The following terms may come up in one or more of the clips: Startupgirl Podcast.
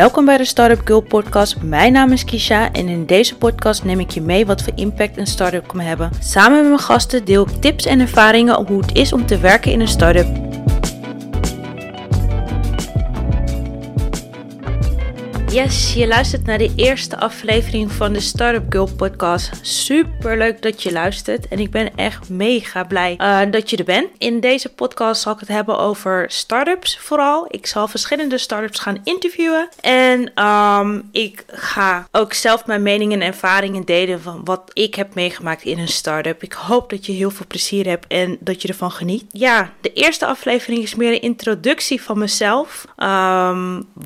Welkom bij de Startup Girl Podcast. Mijn naam is Kisha en in deze podcast neem ik je mee wat voor impact een start-up kan hebben. Samen met mijn gasten deel ik tips en ervaringen over hoe het is om te werken in een start-up. Yes, je luistert naar de eerste aflevering van de Startup Girl Podcast. Super leuk dat je luistert en ik ben echt mega blij dat je er bent. In deze podcast zal ik het hebben over startups vooral. Ik zal verschillende startups gaan interviewen en ik ga ook zelf mijn meningen en ervaringen delen van wat ik heb meegemaakt in een startup. Ik hoop dat je heel veel plezier hebt en dat je ervan geniet. Ja, de eerste aflevering is meer een introductie van mezelf,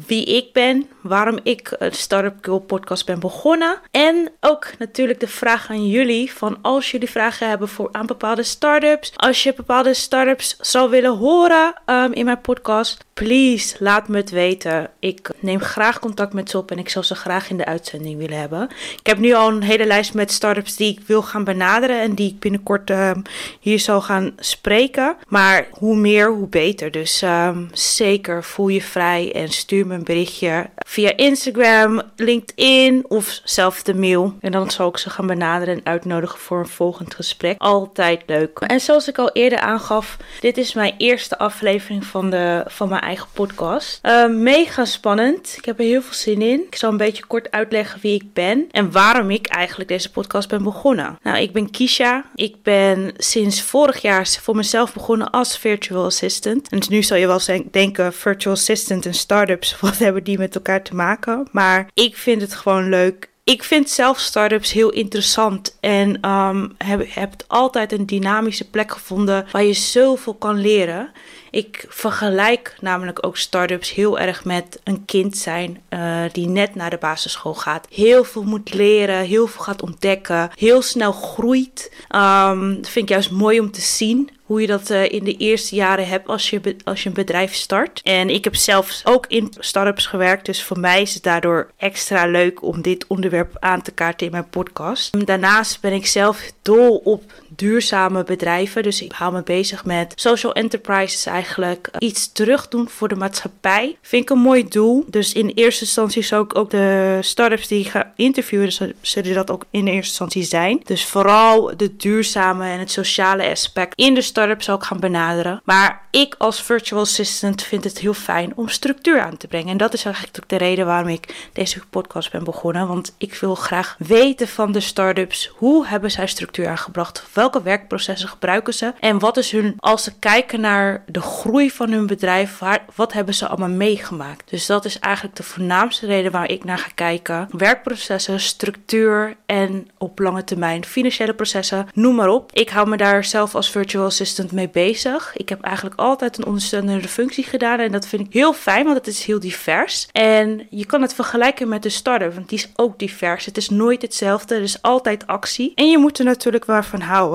wie ik ben, waarom ik de Startup Girl Podcast ben begonnen. En ook natuurlijk de vraag aan jullie van als jullie vragen hebben aan bepaalde startups, als je bepaalde startups zou willen horen in mijn podcast, please laat me het weten. Ik neem graag contact met ze op en ik zou ze graag in de uitzending willen hebben. Ik heb nu al een hele lijst met startups die ik wil gaan benaderen en die ik binnenkort hier zal gaan spreken. Maar hoe meer, hoe beter. Dus zeker voel je vrij en stuur me een berichtje via Instagram, LinkedIn of zelf de mail. En dan zal ik ze gaan benaderen en uitnodigen voor een volgend gesprek. Altijd leuk. En zoals ik al eerder aangaf, dit is mijn eerste aflevering van mijn eigen podcast. Mega spannend. Ik heb er heel veel zin in. Ik zal een beetje kort uitleggen wie ik ben en waarom ik eigenlijk deze podcast ben begonnen. Nou, ik ben Kisha. Ik ben sinds vorig jaar voor mezelf begonnen als virtual assistant. En dus nu zal je wel denken, virtual assistant en startups, wat hebben die met elkaar te maken? Maar ik vind het gewoon leuk. Ik vind zelf startups heel interessant en heb altijd een dynamische plek gevonden waar je zoveel kan leren. Ik vergelijk namelijk ook startups heel erg met een kind zijn die net naar de basisschool gaat. Heel veel moet leren, heel veel gaat ontdekken, heel snel groeit. Dat vind ik juist mooi om te zien. Hoe je dat in de eerste jaren hebt als je een bedrijf start. En ik heb zelf ook in startups gewerkt. Dus voor mij is het daardoor extra leuk om dit onderwerp aan te kaarten in mijn podcast. Daarnaast ben ik zelf dol op duurzame bedrijven. Dus ik hou me bezig met social enterprises eigenlijk. Iets terugdoen voor de maatschappij. Vind ik een mooi doel. Dus in eerste instantie zou ik ook de startups die ik ga interviewen, zullen dat ook in eerste instantie zijn. Dus vooral de duurzame en het sociale aspect in de startup zal ik gaan benaderen. Maar ik als virtual assistant vind het heel fijn om structuur aan te brengen. En dat is eigenlijk ook de reden waarom ik deze podcast ben begonnen. Want ik wil graag weten van de startups. Hoe hebben zij structuur aangebracht? Welke werkprocessen gebruiken ze? En wat is hun, als ze kijken naar de groei van hun bedrijf, wat hebben ze allemaal meegemaakt? Dus dat is eigenlijk de voornaamste reden waar ik naar ga kijken. Werkprocessen, structuur en op lange termijn financiële processen. Noem maar op. Ik hou me daar zelf als virtual assistant mee bezig. Ik heb eigenlijk altijd een ondersteunende functie gedaan en dat vind ik heel fijn, want het is heel divers. En je kan het vergelijken met de start-up, want die is ook divers. Het is nooit hetzelfde, er is altijd actie. En je moet er natuurlijk wel van houden.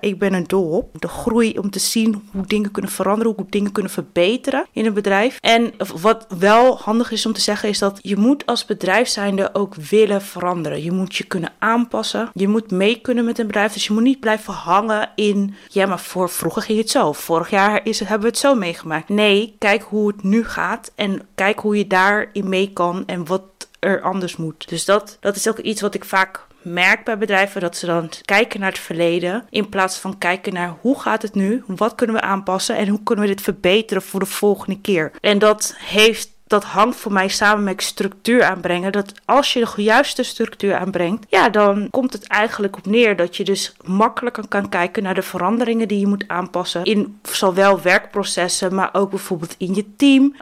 Ik ben er dol op. De groei om te zien hoe dingen kunnen veranderen, hoe dingen kunnen verbeteren in een bedrijf. En wat wel handig is om te zeggen is dat je moet als bedrijf zijnde ook willen veranderen. Je moet je kunnen aanpassen. Je moet mee kunnen met een bedrijf. Dus je moet niet blijven hangen in, ja maar vroeger ging het zo. Vorig jaar hebben we het zo meegemaakt. Nee, kijk hoe het nu gaat en kijk hoe je daarin mee kan en wat er anders moet. Dus dat is ook iets wat ik vaak merk bij bedrijven, dat ze dan kijken naar het verleden in plaats van kijken naar hoe gaat het nu, wat kunnen we aanpassen en hoe kunnen we dit verbeteren voor de volgende keer. En dat hangt voor mij samen met structuur aanbrengen. Dat als je de juiste structuur aanbrengt, ja, dan komt het eigenlijk op neer dat je dus makkelijker kan kijken naar de veranderingen die je moet aanpassen in zowel werkprocessen, maar ook bijvoorbeeld in je team,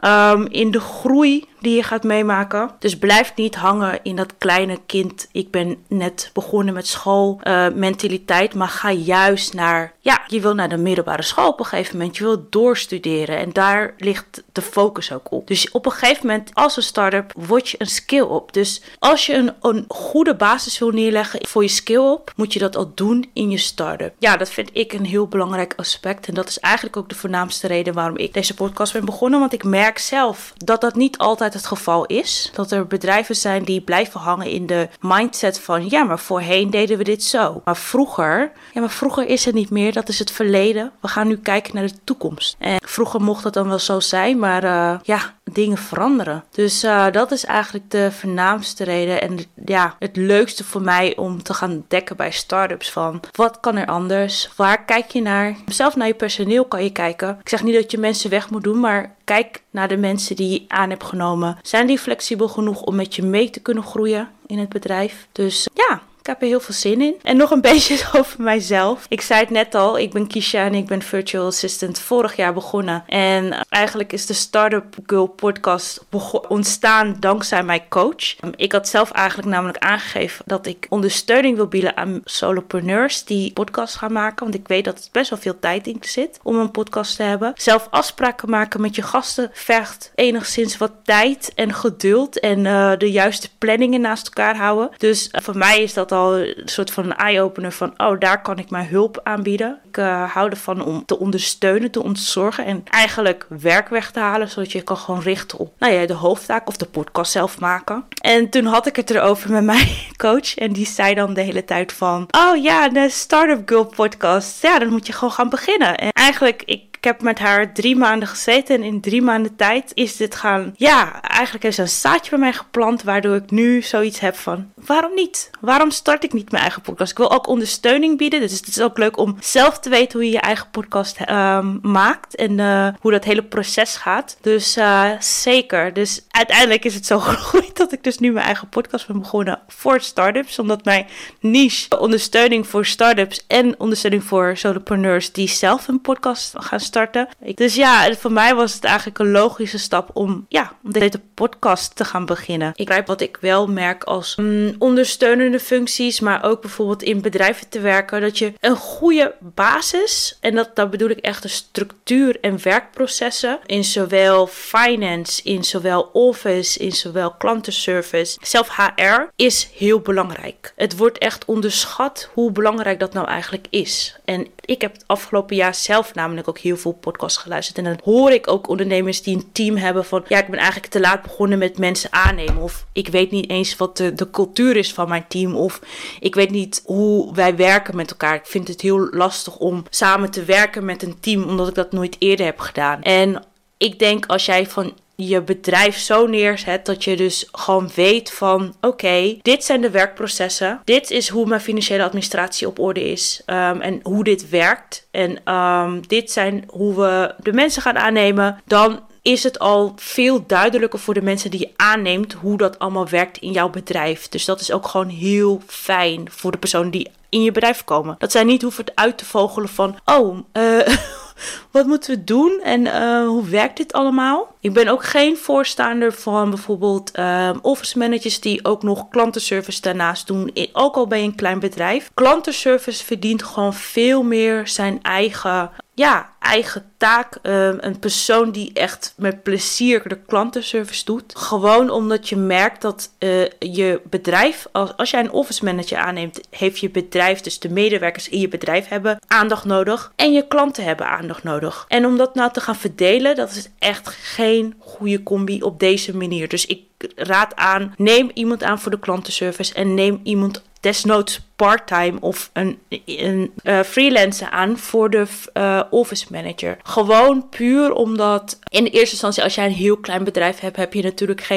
in de groei die je gaat meemaken. Dus blijf niet hangen in dat kleine kind, ik ben net begonnen met school, mentaliteit, maar ga juist naar, ja, je wil naar de middelbare school op een gegeven moment, je wil doorstuderen en daar ligt de focus ook op. Dus op een gegeven moment, als een start-up, word je een skill-up. Dus als je een goede basis wil neerleggen voor je skill-up, moet je dat al doen in je start-up. Ja, dat vind ik een heel belangrijk aspect en dat is eigenlijk ook de voornaamste reden waarom ik deze podcast ben begonnen, want ik merk zelf dat dat niet altijd het geval is. Dat er bedrijven zijn die blijven hangen in de mindset van ja, maar voorheen deden we dit zo. Maar vroeger is het niet meer. Dat is het verleden. We gaan nu kijken naar de toekomst. En vroeger mocht dat dan wel zo zijn, maar ja, dingen veranderen. Dus dat is eigenlijk de voornaamste reden en ja, het leukste voor mij om te gaan ontdekken bij startups van wat kan er anders? Waar kijk je naar? Zelf naar je personeel kan je kijken. Ik zeg niet dat je mensen weg moet doen, maar kijk naar de mensen die je aan hebt genomen. Zijn die flexibel genoeg om met je mee te kunnen groeien in het bedrijf? Dus ja, ik heb er heel veel zin in. En nog een beetje over mijzelf. Ik zei het net al, ik ben Keisha en ik ben virtual assistant vorig jaar begonnen. En eigenlijk is de Startupgirl Podcast ontstaan dankzij mijn coach. Ik had zelf eigenlijk namelijk aangegeven dat ik ondersteuning wil bieden aan solopreneurs die podcasts gaan maken. Want ik weet dat het best wel veel tijd in zit om een podcast te hebben. Zelf afspraken maken met je gasten vergt enigszins wat tijd en geduld. En de juiste planningen naast elkaar houden. Dus voor mij is dat al een soort van een eye-opener van, oh, daar kan ik mijn hulp aanbieden. Ik hou ervan om te ondersteunen, te ontzorgen en eigenlijk werk weg te halen, zodat je kan gewoon richten op, nou ja, de hoofdtaak of de podcast zelf maken. En toen had ik het erover met mijn coach en die zei dan de hele tijd van, oh ja, de Startupgirl Podcast, ja, dan moet je gewoon gaan beginnen. En eigenlijk, Ik heb met haar 3 maanden gezeten en in 3 maanden tijd is dit gaan... Ja, eigenlijk heeft ze een zaadje bij mij geplant, waardoor ik nu zoiets heb van, waarom niet? Waarom start ik niet mijn eigen podcast? Ik wil ook ondersteuning bieden, dus het is ook leuk om zelf te weten hoe je je eigen podcast maakt en hoe dat hele proces gaat. Dus zeker. Dus uiteindelijk is het zo gegroeid dat ik dus nu mijn eigen podcast ben begonnen voor startups, omdat mijn niche ondersteuning voor startups en ondersteuning voor solopreneurs die zelf een podcast gaan starten. Dus ja, voor mij was het eigenlijk een logische stap om, ja, om deze podcast te gaan beginnen. Ik begrijp wat ik wel merk als ondersteunende functies, maar ook bijvoorbeeld in bedrijven te werken, dat je een goede basis, en dat bedoel ik echt de structuur en werkprocessen, in zowel finance, in zowel office, in zowel klantenservice, zelf HR, is heel belangrijk. Het wordt echt onderschat hoe belangrijk dat nou eigenlijk is. En ik heb het afgelopen jaar zelf namelijk ook heel veel podcasts geluisterd. En dan hoor ik ook ondernemers die een team hebben van, ja, ik ben eigenlijk te laat begonnen met mensen aannemen. Of ik weet niet eens wat de cultuur is van mijn team. Of ik weet niet hoe wij werken met elkaar. Ik vind het heel lastig om samen te werken met een team, omdat ik dat nooit eerder heb gedaan. En ik denk als jij van je bedrijf zo neerzet dat je dus gewoon weet van, oké, dit zijn de werkprocessen. Dit is hoe mijn financiële administratie op orde is. En hoe dit werkt. En dit zijn hoe we de mensen gaan aannemen. Dan is het al veel duidelijker voor de mensen die je aanneemt hoe dat allemaal werkt in jouw bedrijf. Dus dat is ook gewoon heel fijn voor de personen die in je bedrijf komen. Dat zij niet hoeven uit te vogelen van, wat moeten we doen en hoe werkt dit allemaal? Ik ben ook geen voorstander van bijvoorbeeld office managers die ook nog klantenservice daarnaast doen, ook al bij een klein bedrijf. Klantenservice verdient gewoon veel meer zijn eigen taak. Een persoon die echt met plezier de klantenservice doet. Gewoon omdat je merkt dat je bedrijf, als jij een office manager aanneemt, heeft je bedrijf, dus de medewerkers in je bedrijf hebben aandacht nodig. En je klanten hebben aandacht nodig. En om dat nou te gaan verdelen, dat is echt geen goede combi op deze manier. Dus ik raad aan, neem iemand aan voor de klantenservice en neem iemand desnoods part-time of een freelancer aan voor de office manager. Gewoon puur omdat in de eerste instantie als jij een heel klein bedrijf hebt, heb je natuurlijk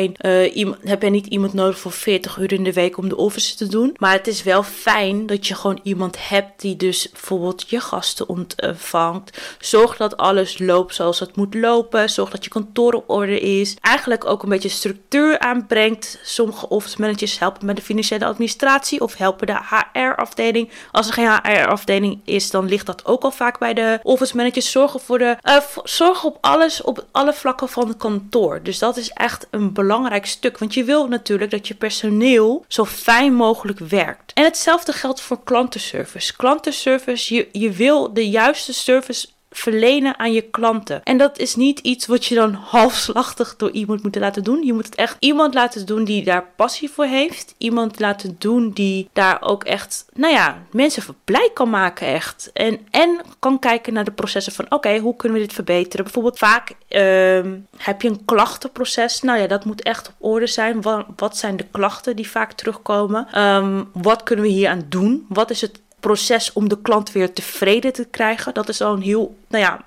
niet iemand nodig voor 40 uur in de week om de office te doen. Maar het is wel fijn dat je gewoon iemand hebt die dus bijvoorbeeld je gasten ontvangt. Zorg dat alles loopt zoals het moet lopen. Zorg dat je kantoor op orde is. Eigenlijk ook een beetje structuur aanbrengt. Sommige office managers helpen met de financiële administratie of helpen de HR-afdeling. Als er geen HR-afdeling is, dan ligt dat ook al vaak bij de office managers. Zorgen op alles, op alle vlakken van het kantoor. Dus dat is echt een belangrijk stuk. Want je wil natuurlijk dat je personeel zo fijn mogelijk werkt. En hetzelfde geldt voor klantenservice. Klantenservice, je wil de juiste service verlenen aan je klanten. En dat is niet iets wat je dan halfslachtig door iemand moet laten doen. Je moet het echt iemand laten doen die daar passie voor heeft. Iemand laten doen die daar ook echt, nou ja, mensen voor blij kan maken echt. En kan kijken naar de processen van, oké, hoe kunnen we dit verbeteren? Bijvoorbeeld vaak heb je een klachtenproces. Nou ja, dat moet echt op orde zijn. Wat zijn de klachten die vaak terugkomen? Wat kunnen we hier aan doen? Wat is het proces om de klant weer tevreden te krijgen. Dat is al een heel,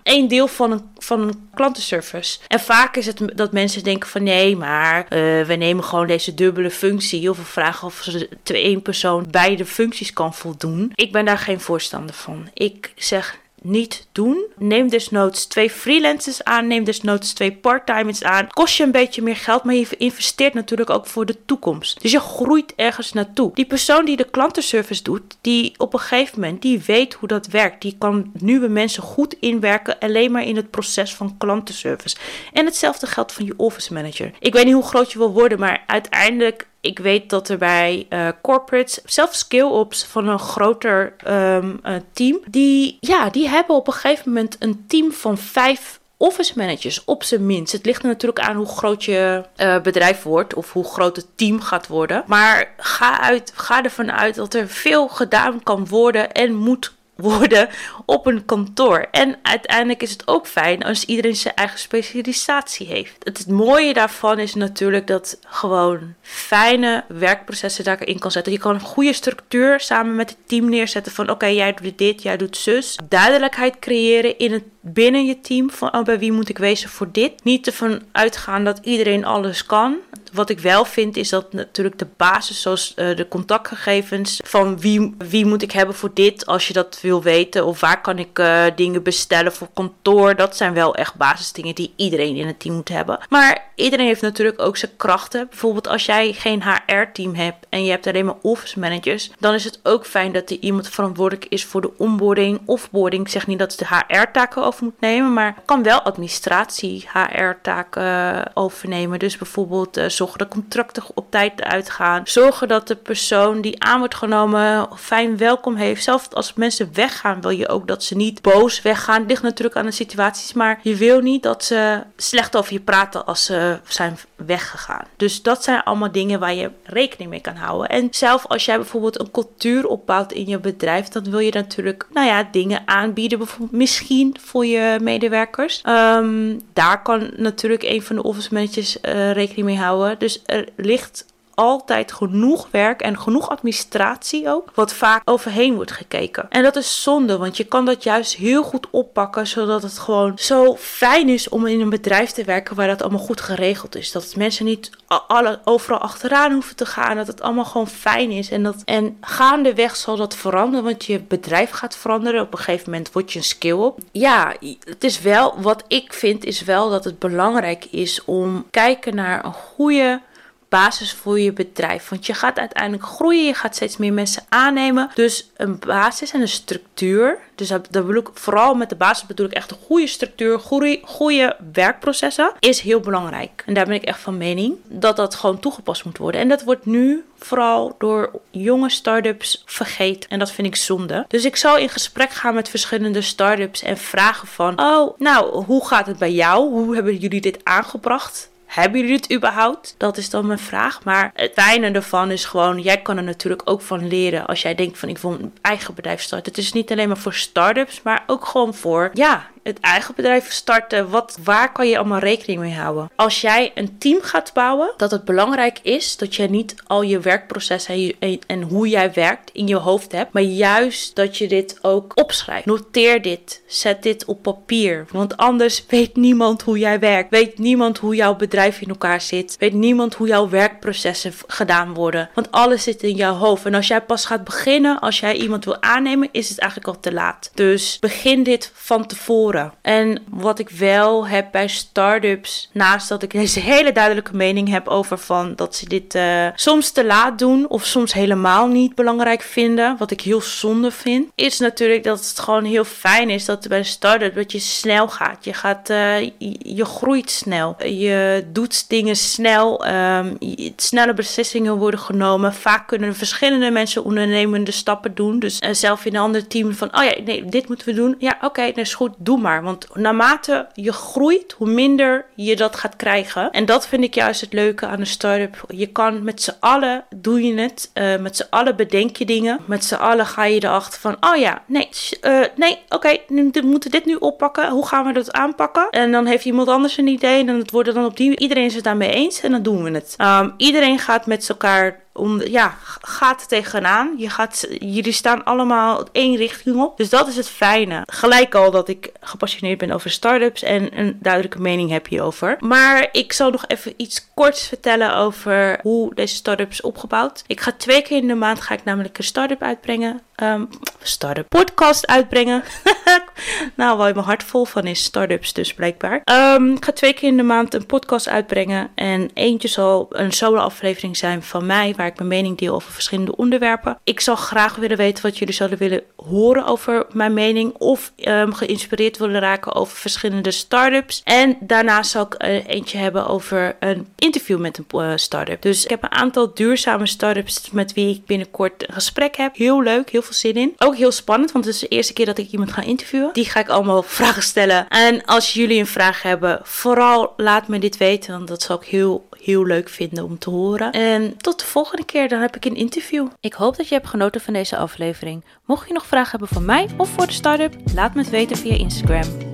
één deel van een klantenservice. En vaak is het dat mensen denken van nee, maar we nemen gewoon deze dubbele functie. Of we vragen of ze één persoon beide functies kan voldoen. Ik ben daar geen voorstander van. Ik zeg niet doen. Neem desnoods 2 freelancers aan. Neem desnoods 2 parttimers aan. Kost je een beetje meer geld, maar je investeert natuurlijk ook voor de toekomst. Dus je groeit ergens naartoe. Die persoon die de klantenservice doet, die op een gegeven moment, die weet hoe dat werkt. Die kan nieuwe mensen goed inwerken, alleen maar in het proces van klantenservice. En hetzelfde geldt van je office manager. Ik weet niet hoe groot je wil worden, maar uiteindelijk, ik weet dat er bij corporates, zelfs scale-ups van een groter team, die hebben op een gegeven moment een team van 5 office managers, op zijn minst. Het ligt er natuurlijk aan hoe groot je bedrijf wordt of hoe groot het team gaat worden. Maar ga ervan uit dat er veel gedaan kan worden en moet worden op een kantoor. En uiteindelijk is het ook fijn als iedereen zijn eigen specialisatie heeft. Het mooie daarvan is natuurlijk dat gewoon fijne werkprocessen daarin kan zetten. Je kan een goede structuur samen met het team neerzetten van oké, jij doet dit, jij doet zus. Duidelijkheid creëren binnen je team van bij wie moet ik wezen voor dit. Niet ervan uitgaan dat iedereen alles kan. Wat ik wel vind is dat natuurlijk de basis, zoals de contactgegevens van wie moet ik hebben voor dit, als je dat wil weten, of waar kan ik dingen bestellen voor kantoor. Dat zijn wel echt basisdingen die iedereen in het team moet hebben. Maar iedereen heeft natuurlijk ook zijn krachten. Bijvoorbeeld als jij geen HR-team hebt en je hebt alleen maar office managers, dan is het ook fijn dat er iemand verantwoordelijk is voor de onboarding, offboarding. Ik zeg niet dat ze de HR-taken over moet nemen, maar kan wel administratie HR-taken overnemen. Dus bijvoorbeeld zorgen dat contracten op tijd uitgaan. Zorgen dat de persoon die aan wordt genomen fijn welkom heeft. Zelfs als mensen weggaan wil je ook dat ze niet boos weggaan. Het ligt natuurlijk aan de situaties, maar je wil niet dat ze slecht over je praten als ze zijn weggegaan. Dus dat zijn allemaal dingen waar je rekening mee kan houden. En zelf als jij bijvoorbeeld een cultuur opbouwt in je bedrijf, dan wil je natuurlijk dingen aanbieden. Bijvoorbeeld misschien voor je medewerkers. Daar kan natuurlijk een van de office managers rekening mee houden. Dus er ligt altijd genoeg werk en genoeg administratie ook, wat vaak overheen wordt gekeken. En dat is zonde, want je kan dat juist heel goed oppakken, zodat het gewoon zo fijn is om in een bedrijf te werken waar dat allemaal goed geregeld is. Dat mensen niet overal achteraan hoeven te gaan, dat het allemaal gewoon fijn is. En gaandeweg zal dat veranderen, want je bedrijf gaat veranderen. Op een gegeven moment word je een scale-up. Ja, het is wel, wat ik vind, is wel dat het belangrijk is om kijken naar een goede basis voor je bedrijf. Want je gaat uiteindelijk groeien. Je gaat steeds meer mensen aannemen. Dus een basis en een structuur. Dus dat bedoel ik, vooral met de basis bedoel ik echt een goede structuur. Goede werkprocessen is heel belangrijk. En daar ben ik echt van mening dat gewoon toegepast moet worden. En dat wordt nu vooral door jonge start-ups vergeten. En dat vind ik zonde. Dus ik zal in gesprek gaan met verschillende start-ups en vragen van hoe gaat het bij jou? Hoe hebben jullie dit aangebracht? Hebben jullie het überhaupt? Dat is dan mijn vraag. Maar het fijne ervan is gewoon, jij kan er natuurlijk ook van leren als jij denkt van ik wil een eigen bedrijf starten. Het is niet alleen maar voor start-ups, maar ook gewoon voor het eigen bedrijf starten. Waar kan je allemaal rekening mee houden? Als jij een team gaat bouwen, dat het belangrijk is dat je niet al je werkprocessen en hoe jij werkt in je hoofd hebt, maar juist dat je dit ook opschrijft. Noteer dit. Zet dit op papier. Want anders weet niemand hoe jij werkt. Weet niemand hoe jouw bedrijf in elkaar zit. Weet niemand hoe jouw werkprocessen gedaan worden. Want alles zit in jouw hoofd. En als jij pas gaat beginnen, als jij iemand wil aannemen, is het eigenlijk al te laat. Dus begin dit van tevoren. En wat ik wel heb bij start-ups, naast dat ik deze hele duidelijke mening heb over van dat ze dit soms te laat doen of soms helemaal niet belangrijk vinden, wat ik heel zonde vind, is natuurlijk dat het gewoon heel fijn is dat bij een start-up dat je snel gaat. Je groeit snel. Je doet dingen snel. Snelle beslissingen worden genomen. Vaak kunnen verschillende mensen ondernemende stappen doen. Dus zelf in een ander team van dit moeten we doen. Ja, oké, dat is goed. Doe maar. Want naarmate je groeit, hoe minder je dat gaat krijgen. En dat vind ik juist het leuke aan een start-up. Je kan met z'n allen, doe je het. Met z'n allen bedenk je dingen. Met z'n allen ga je erachter van, we moeten dit nu oppakken. Hoe gaan we dat aanpakken? En dan heeft iemand anders een idee. En het wordt dan iedereen is het daarmee eens en dan doen we het. Iedereen gaat met elkaar gaat tegenaan. Jullie staan allemaal één richting op. Dus dat is het fijne. Gelijk al dat ik gepassioneerd ben over startups en een duidelijke mening heb hierover. Maar ik zal nog even iets korts vertellen over hoe deze startup is opgebouwd. Ik ga 2 keer in de maand namelijk een startup uitbrengen. Startup podcast uitbrengen. Nou, waar mijn hart vol van is, startups dus blijkbaar. Ik ga 2 keer in de maand een podcast uitbrengen. En eentje zal een solo aflevering zijn van mij, waar ik mijn mening deel over verschillende onderwerpen. Ik zal graag willen weten wat jullie zouden willen horen over mijn mening. Of geïnspireerd willen raken over verschillende startups. En daarnaast zal ik eentje hebben over een interview met een startup. Dus ik heb een aantal duurzame startups met wie ik binnenkort een gesprek heb. Heel leuk, heel veel zin in. Ook heel spannend, want het is de eerste keer dat ik iemand ga interviewen. Die ga ik allemaal vragen stellen. En als jullie een vraag hebben, vooral laat me dit weten, want dat zou ik heel, heel leuk vinden om te horen. En tot de volgende keer, dan heb ik een interview. Ik hoop dat je hebt genoten van deze aflevering. Mocht je nog vragen hebben voor mij of voor de start-up, laat me het weten via Instagram.